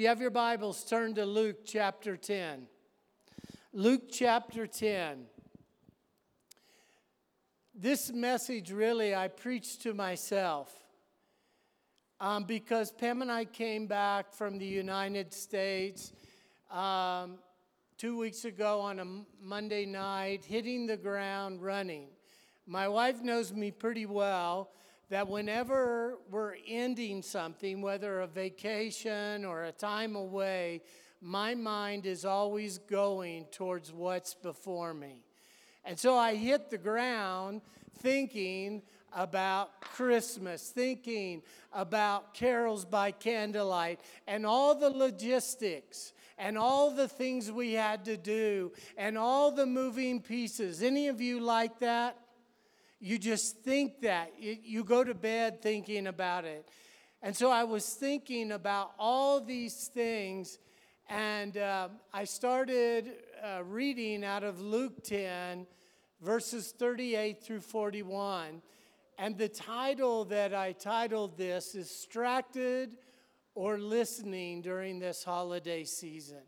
you have your Bibles, turn to Luke chapter 10. Luke chapter 10. This message really I preached to myself because Pam and I came back from the United States 2 weeks ago on a Monday night, hitting the ground running. My wife knows me pretty well that whenever we're ending something, whether a vacation or a time away, my mind is always going towards what's before me. And so I hit the ground thinking about Christmas, thinking about Carols by Candlelight and all the logistics and all the things we had to do and all the moving pieces. Any of you like that? You just think that. You go to bed thinking about it. And so I was thinking about all these things, and I started reading out of Luke 10, verses 38 through 41. And the title that I titled this is Distracted or Listening During This Holiday Season.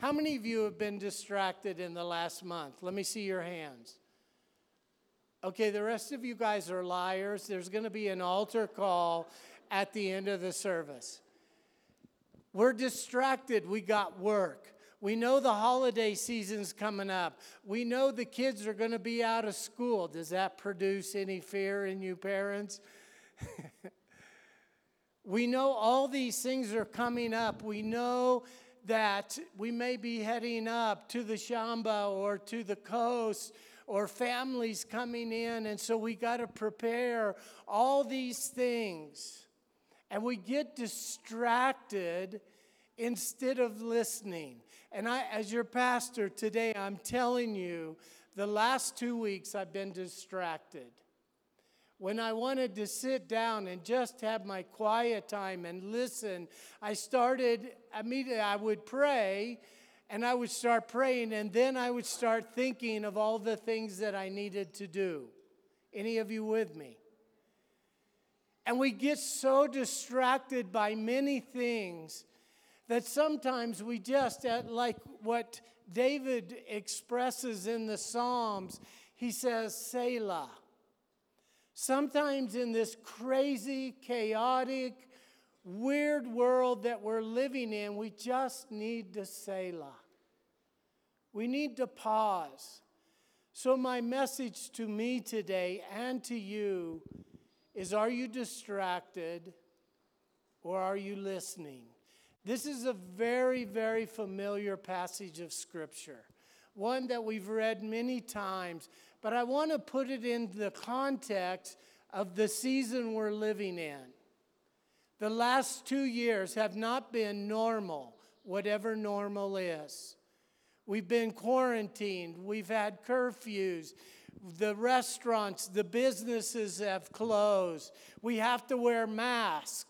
How many of you have been distracted in the last month? Let me see your hands. Okay, the rest of you guys are liars. There's going to be an altar call at the end of the service. We're distracted. We got work. We know the holiday season's coming up. We know the kids are going to be out of school. Does that produce any fear in you parents? We know all these things are coming up. We know that we may be heading up to the Shamba or to the coast, or families coming in, and so we got to prepare all these things. And we get distracted instead of listening. And I, as your pastor today, I'm telling you, the last 2 weeks I've been distracted. When I wanted to sit down and just have my quiet time and listen, I started immediately, I would pray, and I would start praying, and then I would start thinking of all the things that I needed to do. Any of you with me? And we get so distracted by many things that sometimes we just, like what David expresses in the Psalms, he says, Selah. Sometimes in this crazy, chaotic, weird world that we're living in, we just need to Selah. We need to pause. So my message to me today and to you is, are you distracted or are you listening? This is a very, very familiar passage of Scripture, one that we've read many times, but I want to put it in the context of the season we're living in. The last 2 years have not been normal, whatever normal is. We've been quarantined. We've had curfews. The restaurants, the businesses have closed. We have to wear masks.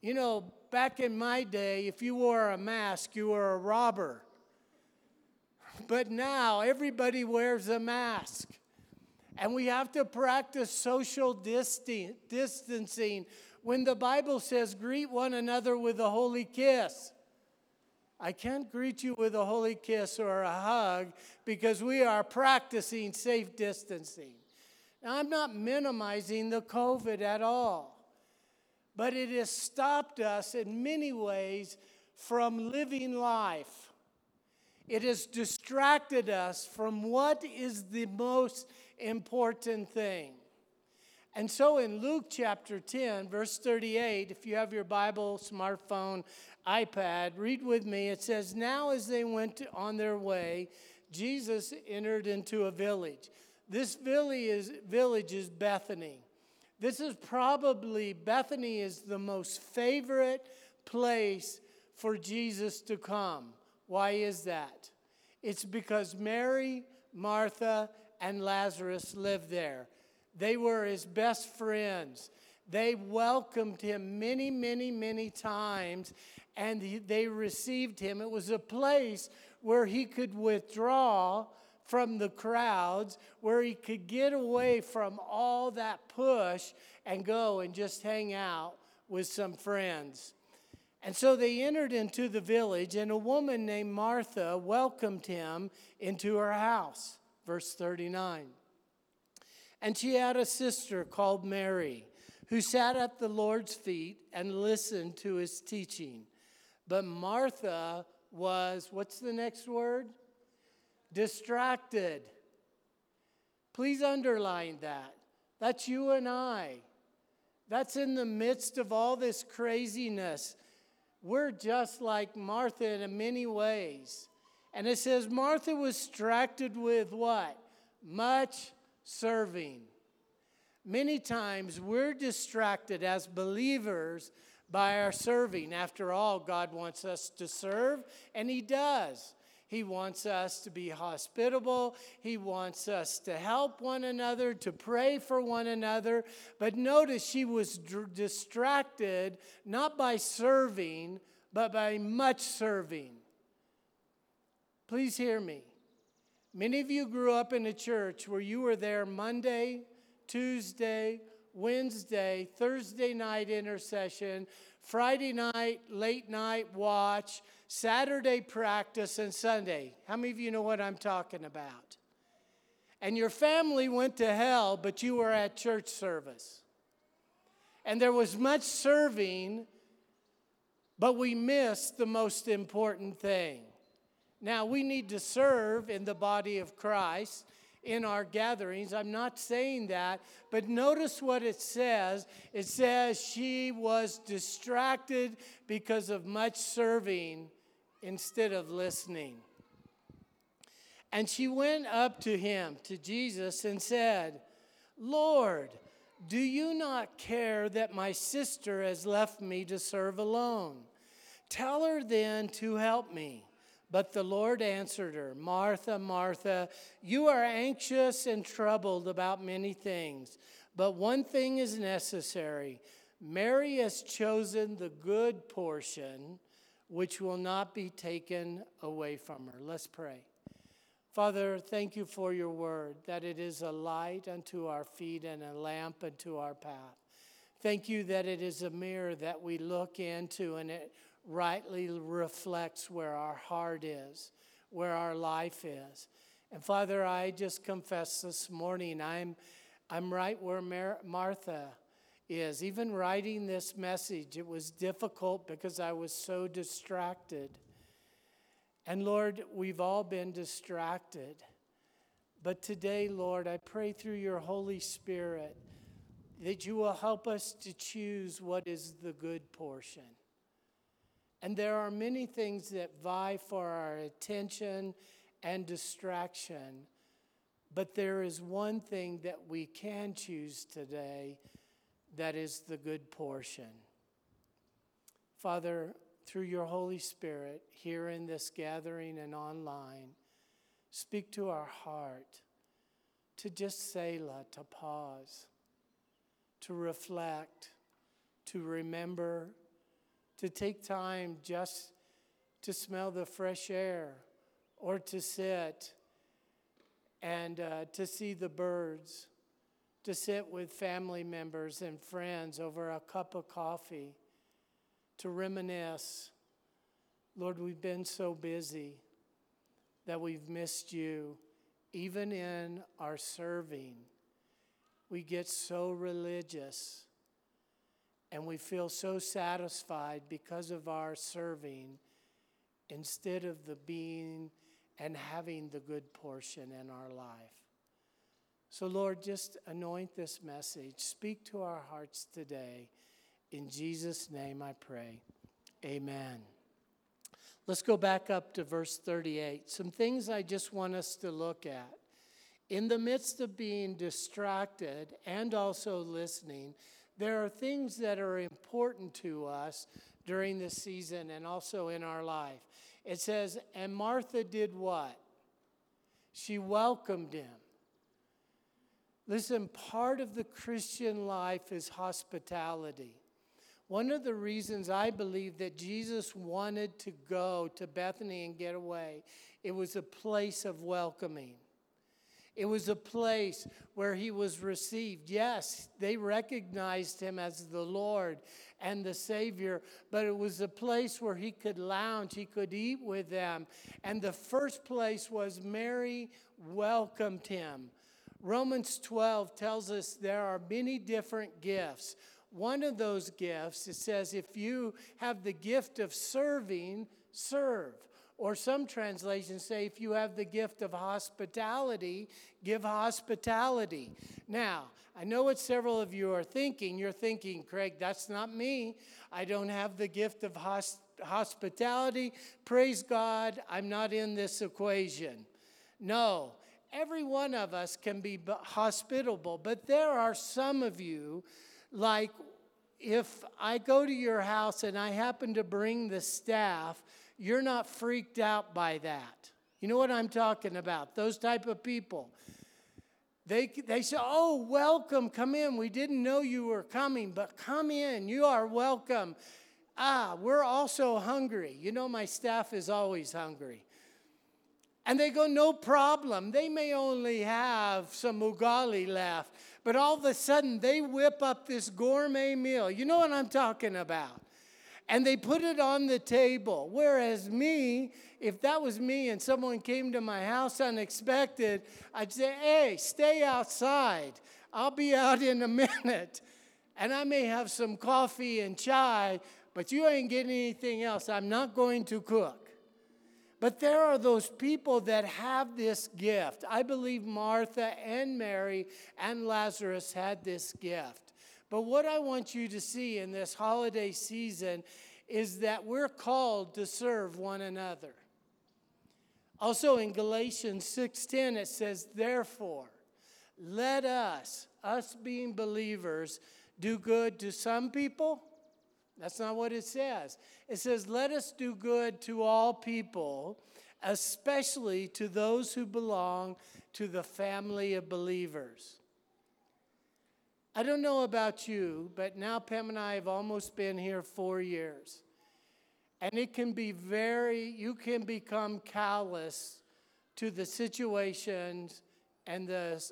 You know, back in my day, if you wore a mask, you were a robber. But now everybody wears a mask. And we have to practice social distancing. When the Bible says, greet one another with a holy kiss. I can't greet you with a holy kiss or a hug because we are practicing safe distancing. Now, I'm not minimizing the COVID at all, but it has stopped us in many ways from living life. It has distracted us from what is the most important thing. And so in Luke chapter 10, verse 38, if you have your Bible, smartphone, iPad, read with me. It says, now as they went on their way, Jesus entered into a village. This village is Bethany. This is probably, Bethany is the most favorite place for Jesus to come. Why is that? It's because Mary, Martha, and Lazarus lived there. They were his best friends. They welcomed him many, many, many times, and they received him. It was a place where he could withdraw from the crowds, where he could get away from all that push and go and just hang out with some friends. And so they entered into the village, and a woman named Martha welcomed him into her house. Verse 39. And she had a sister called Mary, who sat at the Lord's feet and listened to his teaching. But Martha was, what's the next word? Distracted. Please underline that. That's you and I. That's in the midst of all this craziness. We're just like Martha in many ways. And it says Martha was distracted with what? Much serving. Many times we're distracted as believers by our serving. After all, God wants us to serve, and He does. He wants us to be hospitable. He wants us to help one another, to pray for one another. But notice she was distracted not by serving, but by much serving. Please hear me. Many of you grew up in a church where you were there Monday, Tuesday, Wednesday, Thursday night intercession, Friday night, late night watch, Saturday practice, and Sunday. How many of you know what I'm talking about? And your family went to hell, but you were at church service. And there was much serving, but we missed the most important thing. Now, we need to serve in the body of Christ in our gatherings. I'm not saying that, but notice what it says. It says she was distracted because of much serving instead of listening. And she went up to him, to Jesus, and said, Lord, do you not care that my sister has left me to serve alone? Tell her then to help me. But the Lord answered her, Martha, Martha, you are anxious and troubled about many things, but one thing is necessary. Mary has chosen the good portion, which will not be taken away from her. Let's pray. Father, thank you for your word, that it is a light unto our feet and a lamp unto our path. Thank you that it is a mirror that we look into, and it rightly reflects where our heart is, where our life is. And Father, I just confess this morning, I'm right where Martha is. Even writing this message, it was difficult because I was so distracted. And Lord, we've all been distracted. But today, Lord, I pray through your Holy Spirit that you will help us to choose what is the good portion. And there are many things that vie for our attention and distraction, but there is one thing that we can choose today that is the good portion. Father, through your Holy Spirit, here in this gathering and online, speak to our heart to just Selah, to pause, to reflect, to remember, to take time just to smell the fresh air or to sit and to see the birds, to sit with family members and friends over a cup of coffee, to reminisce. Lord, we've been so busy that we've missed you, even in our serving. We get so religious. And we feel so satisfied because of our serving instead of the being and having the good portion in our life. So, Lord, just anoint this message. Speak to our hearts today. In Jesus' name I pray. Amen. Let's go back up to verse 38. Some things I just want us to look at. In the midst of being distracted and also listening, there are things that are important to us during this season and also in our life. It says, and Martha did what? She welcomed him. Listen, part of the Christian life is hospitality. One of the reasons I believe that Jesus wanted to go to Bethany and get away, it was a place of welcoming. It was a place where he was received. Yes, they recognized him as the Lord, and the Savior, but it was a place where he could lounge, he could eat with them. And the first place was Mary welcomed him. Romans 12 tells us there are many different gifts. One of those gifts, it says, if you have the gift of serving, serve. Or some translations say, if you have the gift of hospitality, give hospitality. Now, I know what several of you are thinking. You're thinking, Craig, that's not me. I don't have the gift of hospitality. Praise God, I'm not in this equation. No, every one of us can be hospitable, but there are some of you, like if I go to your house and I happen to bring the staff, you're not freaked out by that. You know what I'm talking about? Those type of people. They say, oh, welcome, come in. We didn't know you were coming, but come in. You are welcome. Ah, we're also hungry. You know my staff is always hungry. And they go, no problem. They may only have some ugali left, but all of a sudden they whip up this gourmet meal. You know what I'm talking about. And they put it on the table. Whereas me, if that was me and someone came to my house unexpected, I'd say, hey, stay outside. I'll be out in a minute. And I may have some coffee and chai, but you ain't getting anything else. I'm not going to cook. But there are those people that have this gift. I believe Martha and Mary and Lazarus had this gift. But what I want you to see in this holiday season is that we're called to serve one another. Also in Galatians 6:10, it says, therefore, let us being believers, do good to some people. That's not what it says. It says, let us do good to all people, especially to those who belong to the family of believers. I don't know about you, but now Pam and I have almost been here 4 years. And it can be you can become callous to the situations and the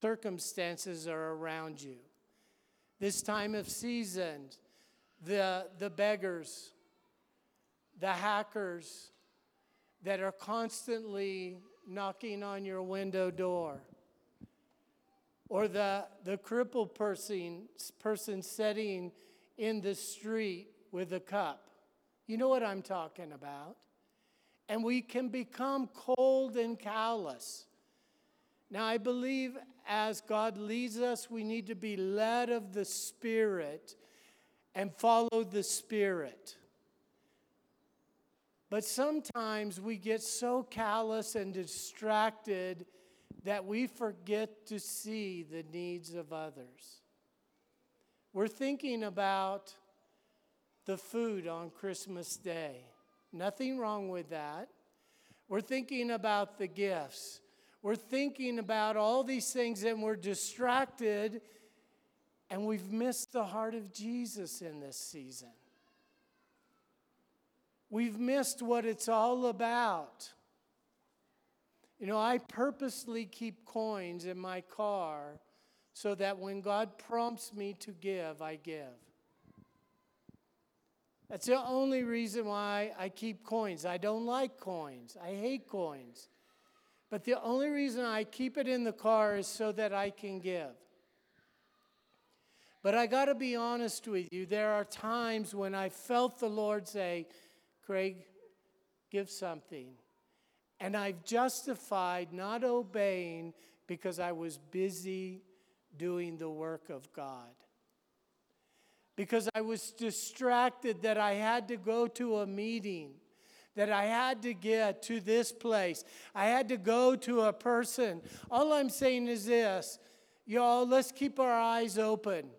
circumstances are around you. This time of season, the beggars, the hackers that are constantly knocking on your window door. Or the crippled person sitting in the street with a cup. You know what I'm talking about. And we can become cold and callous. Now, I believe as God leads us, we need to be led of the Spirit and follow the Spirit. But sometimes we get so callous and distracted that we forget to see the needs of others. We're thinking about the food on Christmas Day. Nothing wrong with that. We're thinking about the gifts. We're thinking about all these things and we're distracted and we've missed the heart of Jesus in this season. We've missed what it's all about. You know, I purposely keep coins in my car so that when God prompts me to give, I give. That's the only reason why I keep coins. I don't like coins. I hate coins. But the only reason I keep it in the car is so that I can give. But I got to be honest with you. There are times when I felt the Lord say, Craig, give something. And I've justified not obeying because I was busy doing the work of God. Because I was distracted that I had to go to a meeting, that I had to get to this place. I had to go to a person. All I'm saying is this, y'all, let's keep our eyes open.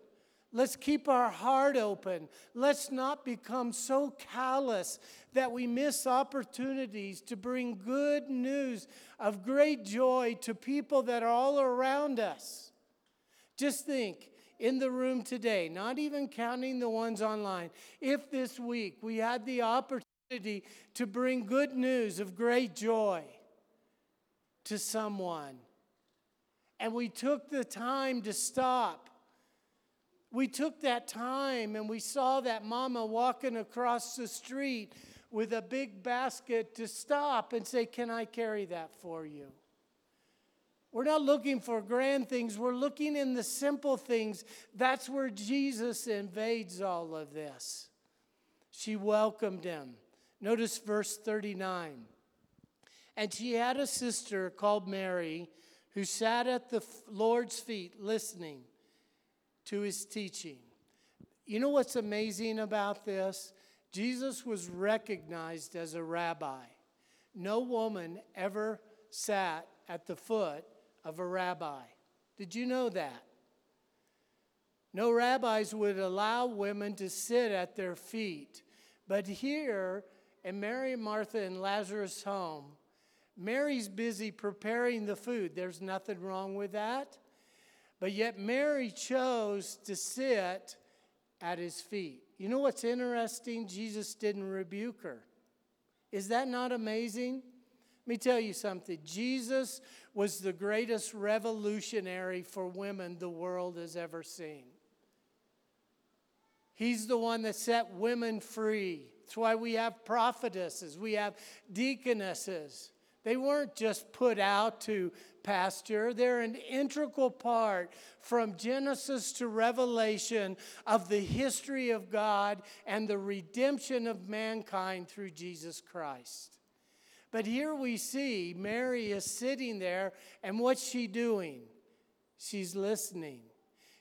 Let's keep our heart open. Let's not become so callous that we miss opportunities to bring good news of great joy to people that are all around us. Just think, in the room today, not even counting the ones online, if this week we had the opportunity to bring good news of great joy to someone, and we took the time to stop We took that time and we saw that mama walking across the street with a big basket to stop and say, "Can I carry that for you?" We're not looking for grand things. We're looking in the simple things. That's where Jesus invades all of this. She welcomed him. Notice verse 39. And she had a sister called Mary who sat at the Lord's feet listening to his teaching. You know what's amazing about this? Jesus was recognized as a rabbi. No woman ever sat at the foot of a rabbi. Did you know that? No rabbis would allow women to sit at their feet. But here in Mary, Martha, and Lazarus' home, Mary's busy preparing the food. There's nothing wrong with that. But yet Mary chose to sit at his feet. You know what's interesting? Jesus didn't rebuke her. Is that not amazing? Let me tell you something. Jesus was the greatest revolutionary for women the world has ever seen. He's the one that set women free. That's why we have prophetesses. We have deaconesses. They weren't just put out to pasture. They're an integral part from Genesis to Revelation of the history of God and the redemption of mankind through Jesus Christ. But here we see Mary is sitting there, and what's she doing? She's listening.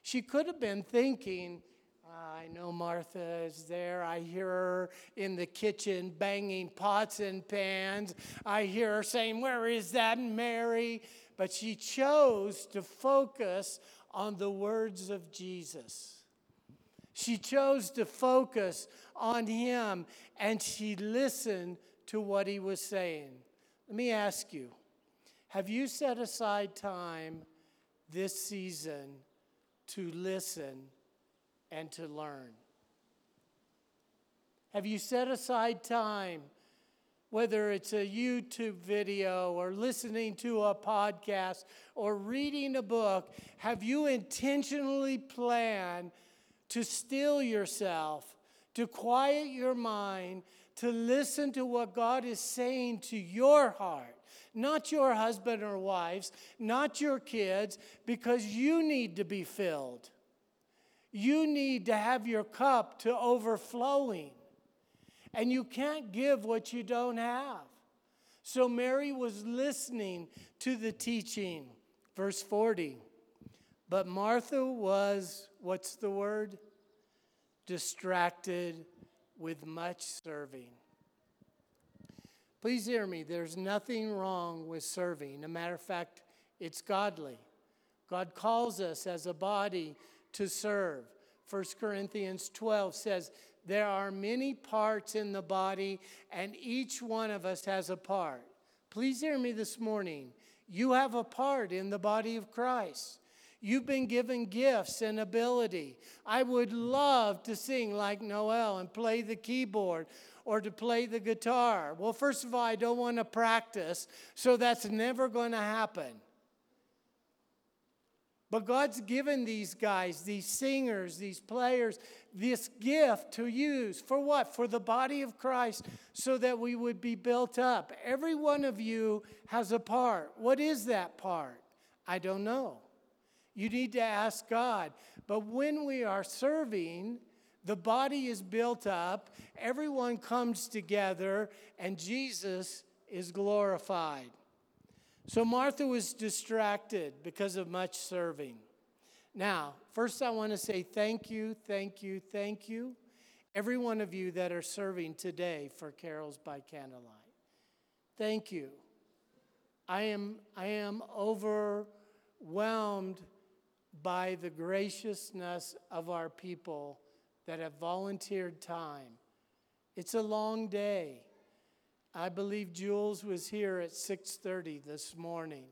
She could have been thinking, I know Martha is there. I hear her in the kitchen banging pots and pans. I hear her saying, "Where is that Mary?" But she chose to focus on the words of Jesus. She chose to focus on him, and she listened to what he was saying. Let me ask you, have you set aside time this season to listen and to learn? Have you set aside time, whether it's a YouTube video or listening to a podcast or reading a book, have you intentionally planned to still yourself, to quiet your mind, to listen to what God is saying to your heart, not your husband or wives, not your kids, because you need to be filled. You need to have your cup to overflowing. And you can't give what you don't have. So Mary was listening to the teaching. Verse 40. But Martha was, what's the word? Distracted with much serving. Please hear me. There's nothing wrong with serving. As a matter of fact, it's godly. God calls us as a body to serve. 1 Corinthians 12 says, there are many parts in the body, and each one of us has a part. Please hear me this morning. You have a part in the body of Christ. You've been given gifts and ability. I would love to sing like Noel and play the keyboard or to play the guitar. Well, first of all, I don't want to practice, so that's never going to happen. But God's given these guys, these singers, these players, this gift to use. For what? For the body of Christ, so that we would be built up. Every one of you has a part. What is that part? I don't know. You need to ask God. But when we are serving, the body is built up, everyone comes together, and Jesus is glorified. So Martha was distracted because of much serving. Now, first I want to say thank you, thank you, thank you, every one of you that are serving today for Carols by Candlelight. Thank you. I am overwhelmed by the graciousness of our people that have volunteered time. It's a long day. I believe Jules was here at 6:30 this morning.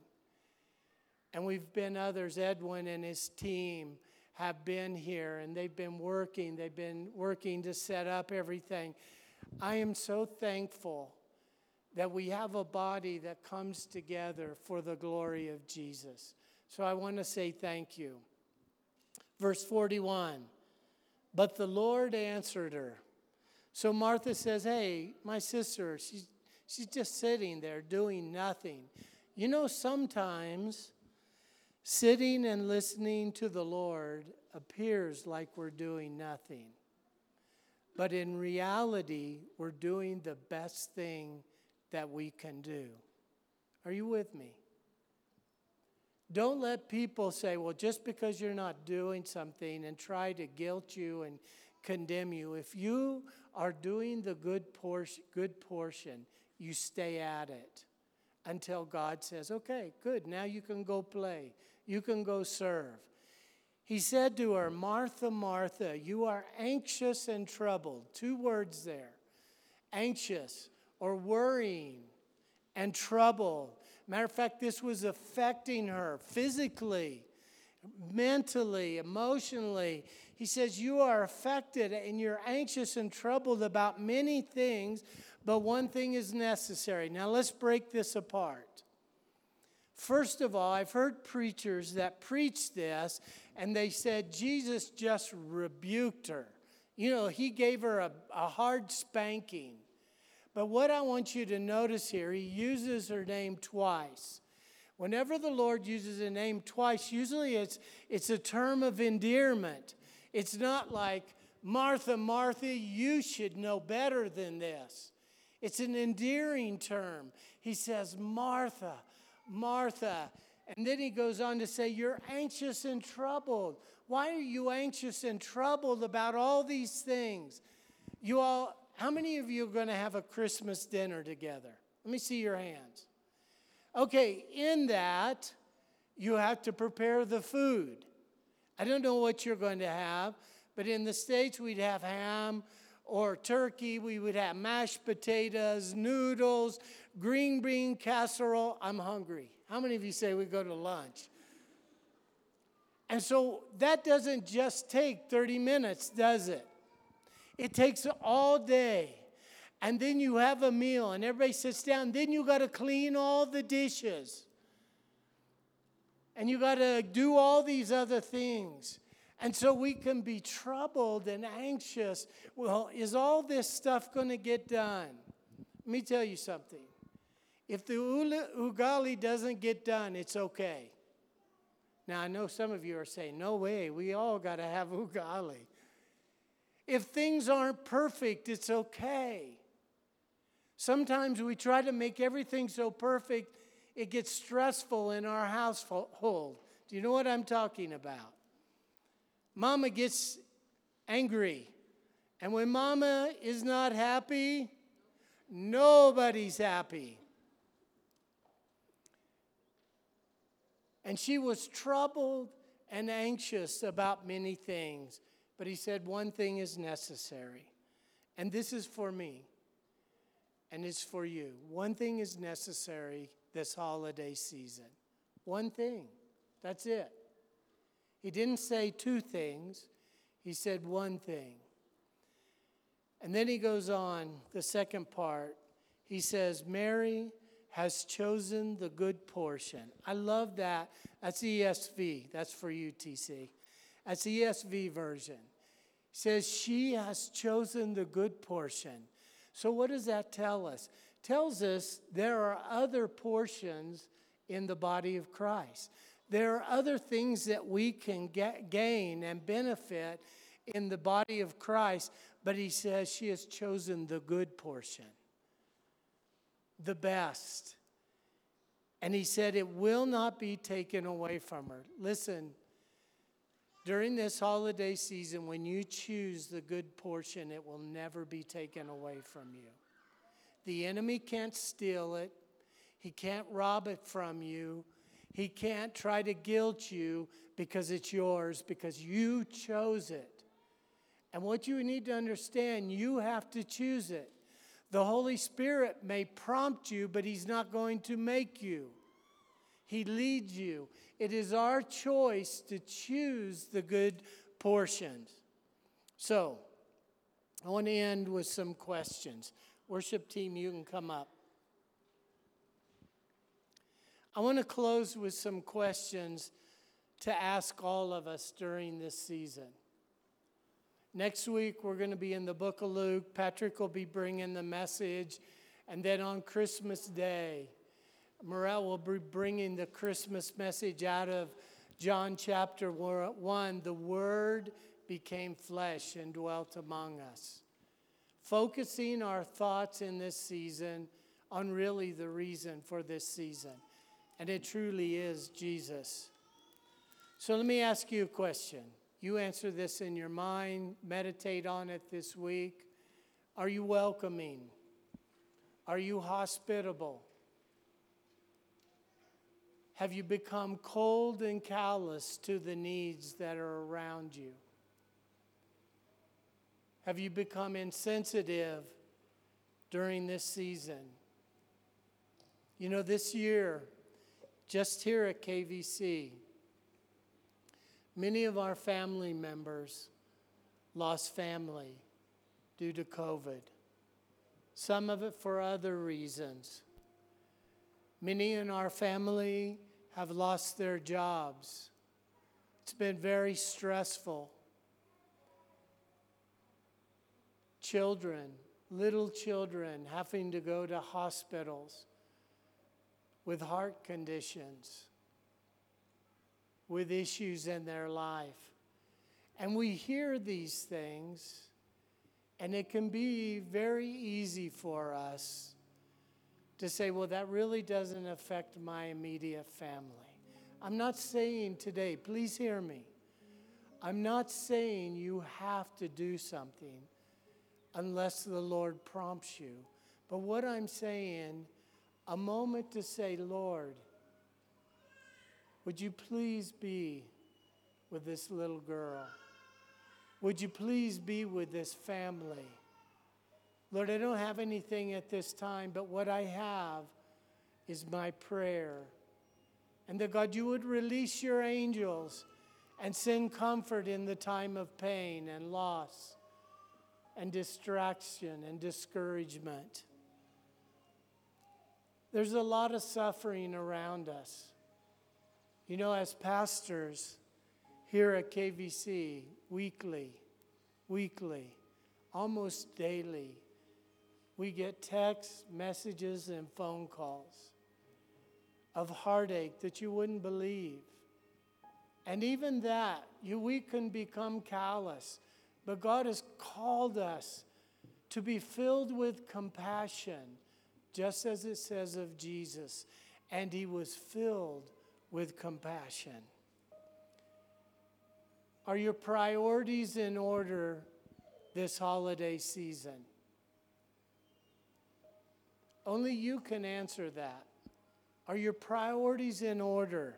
And we've been others. Edwin and his team have been here, and they've been working. They've been working to set up everything. I am so thankful that we have a body that comes together for the glory of Jesus. So I want to say thank you. Verse 41, but the Lord answered her. So Martha says, hey, my sister, she's just sitting there doing nothing. You know, sometimes sitting and listening to the Lord appears like we're doing nothing. But in reality, we're doing the best thing that we can do. Are you with me? Don't let people say, well, just because you're not doing something, and try to guilt you and condemn you. If you are doing the good portion, you stay at it until God says, okay, good, now you can go play. You can go serve. He said to her, Martha, Martha, you are anxious and troubled. Two words there, anxious or worrying and troubled. Matter of fact, this was affecting her physically, mentally, emotionally. He says, you are affected and you're anxious and troubled about many things, but one thing is necessary. Now let's break this apart. First of all, I've heard preachers that preach this, and they said Jesus just rebuked her. You know, he gave her a hard spanking. But what I want you to notice here, he uses her name twice. Whenever the Lord uses a name twice, usually it's a term of endearment. It's not like, Martha, Martha, you should know better than this. It's an endearing term. He says, Martha, Martha. And then he goes on to say, you're anxious and troubled. Why are you anxious and troubled about all these things? You all... How many of you are going to have a Christmas dinner together? Let me see your hands. Okay, in that, you have to prepare the food. I don't know what you're going to have, but in the States, we'd have ham or turkey. We would have mashed potatoes, noodles, green bean casserole. I'm hungry. How many of you say we go to lunch? And so that doesn't just take 30 minutes, does it? It takes all day, and then you have a meal, and everybody sits down. Then you got to clean all the dishes, and you got to do all these other things. And so we can be troubled and anxious. Well, is all this stuff going to get done? Let me tell you something. If the ugali doesn't get done, it's okay. Now, I know some of you are saying, no way, we all got to have ugali. If things aren't perfect, it's okay. Sometimes we try to make everything so perfect, it gets stressful in our household. Do you know what I'm talking about? Mama gets angry. And when Mama is not happy, nobody's happy. And she was troubled and anxious about many things. But he said, one thing is necessary. And this is for me. And it's for you. One thing is necessary this holiday season. One thing. That's it. He didn't say two things. He said one thing. And then he goes on, the second part. He says, Mary has chosen the good portion. I love that. That's ESV. That's for you, TC. That's the ESV version. It says, she has chosen the good portion. So what does that tell us? It tells us there are other portions in the body of Christ. There are other things that we can gain and benefit in the body of Christ. But he says she has chosen the good portion, the best. And he said it will not be taken away from her. Listen. During this holiday season, when you choose the good portion, it will never be taken away from you. The enemy can't steal it. He can't rob it from you. He can't try to guilt you because it's yours, because you chose it. And what you need to understand, you have to choose it. The Holy Spirit may prompt you, but he's not going to make you. He leads you. It is our choice to choose the good portions. So, I want to end with some questions. Worship team, you can come up. I want to close with some questions to ask all of us during this season. Next week, we're going to be in the book of Luke. Patrick will be bringing the message. And then on Christmas Day, Morel will be bringing the Christmas message out of John chapter 1. The Word became flesh and dwelt among us. Focusing our thoughts in this season on really the reason for this season. And it truly is Jesus. So let me ask you a question. You answer this in your mind. Meditate on it this week. Are you welcoming? Are you hospitable? Have you become cold and callous to the needs that are around you? Have you become insensitive during this season? You know, this year, just here at KVC, many of our family members lost family due to COVID. Some of it for other reasons. Many in our family have lost their jobs. It's been very stressful. Children, little children having to go to hospitals with heart conditions, with issues in their life. And we hear these things, and it can be very easy for us to say, well, that really doesn't affect my immediate family. I'm not saying today, please hear me. I'm not saying you have to do something unless the Lord prompts you. But what I'm saying, a moment to say, Lord, would you please be with this little girl? Would you please be with this family? Lord, I don't have anything at this time, but what I have is my prayer. And that, God, you would release your angels and send comfort in the time of pain and loss and distraction and discouragement. There's a lot of suffering around us. You know, as pastors here at KVC, weekly, almost daily, we get texts, messages, and phone calls of heartache that you wouldn't believe. And even that, we can become callous. But God has called us to be filled with compassion, just as it says of Jesus. And he was filled with compassion. Are your priorities in order this holiday season? Only you can answer that. Are your priorities in order?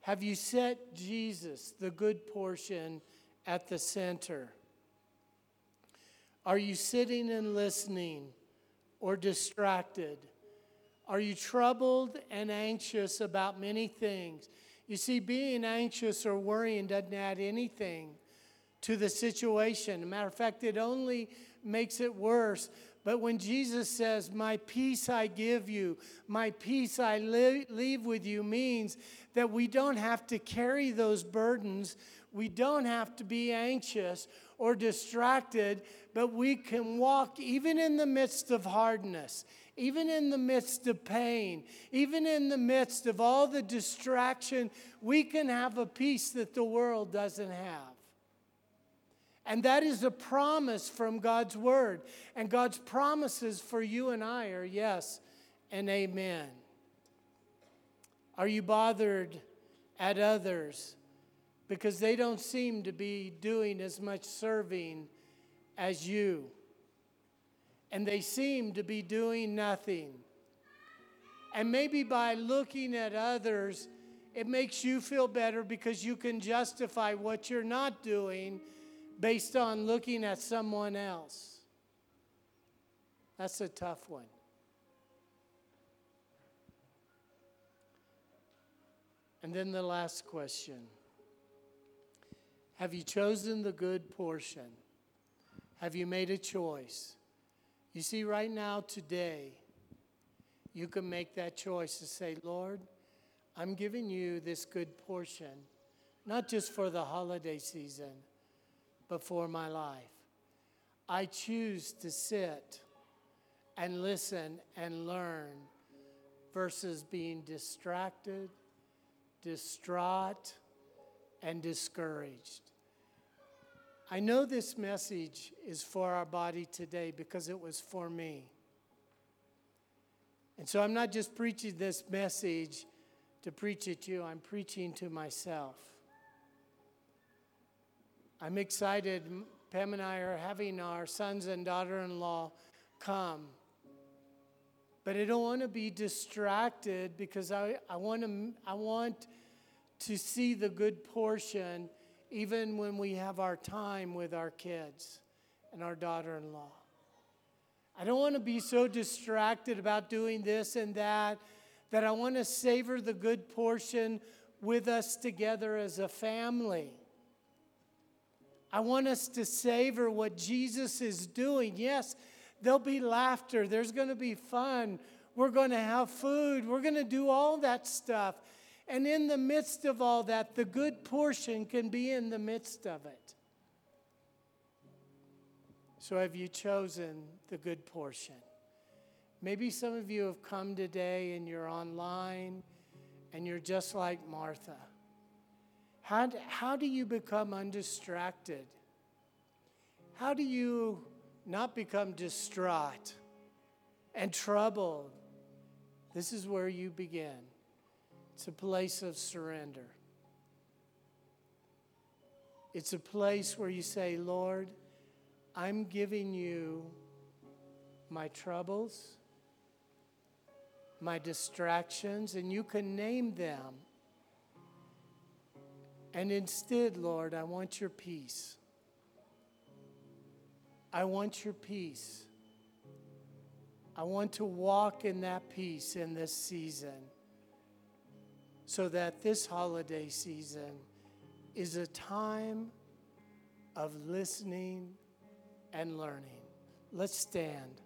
Have you set Jesus, the good portion, at the center? Are you sitting and listening or distracted? Are you troubled and anxious about many things? You see, being anxious or worrying doesn't add anything to the situation. As a matter of fact, it only makes it worse. But when Jesus says, my peace I give you, my peace I leave with you, means that we don't have to carry those burdens. We don't have to be anxious or distracted, but we can walk even in the midst of hardness, even in the midst of pain, even in the midst of all the distraction. We can have a peace that the world doesn't have. And that is a promise from God's word. And God's promises for you and I are yes and amen. Are you bothered at others because they don't seem to be doing as much serving as you? And they seem to be doing nothing. And maybe by looking at others, it makes you feel better because you can justify what you're not doing based on looking at someone else. That's a tough one. And then the last question. Have you chosen the good portion? Have you made a choice? You see, right now, today, you can make that choice to say, Lord, I'm giving you this good portion. not just for the holiday season, but for my life. I choose to sit and listen and learn versus being distracted, distraught, and discouraged. I know this message is for our body today because it was for me. And so I'm not just preaching this message to preach it to you. I'm preaching to myself. I'm excited. Pam and I are having our sons and daughter-in-law come. But I don't want to be distracted because I want to see the good portion even when we have our time with our kids and our daughter-in-law. I don't want to be so distracted about doing this and that I want to savor the good portion with us together as a family. I want us to savor what Jesus is doing. Yes, there'll be laughter. There's going to be fun. We're going to have food. We're going to do all that stuff. And in the midst of all that, the good portion can be in the midst of it. So have you chosen the good portion? Maybe some of you have come today and you're online and you're just like Martha. How do you become undistracted? How do you not become distraught and troubled? This is where you begin. It's a place of surrender. It's a place where you say, Lord, I'm giving you my troubles, my distractions, and you can name them. And instead, Lord, I want your peace. I want your peace. I want to walk in that peace in this season, so that this holiday season is a time of listening and learning. Let's stand.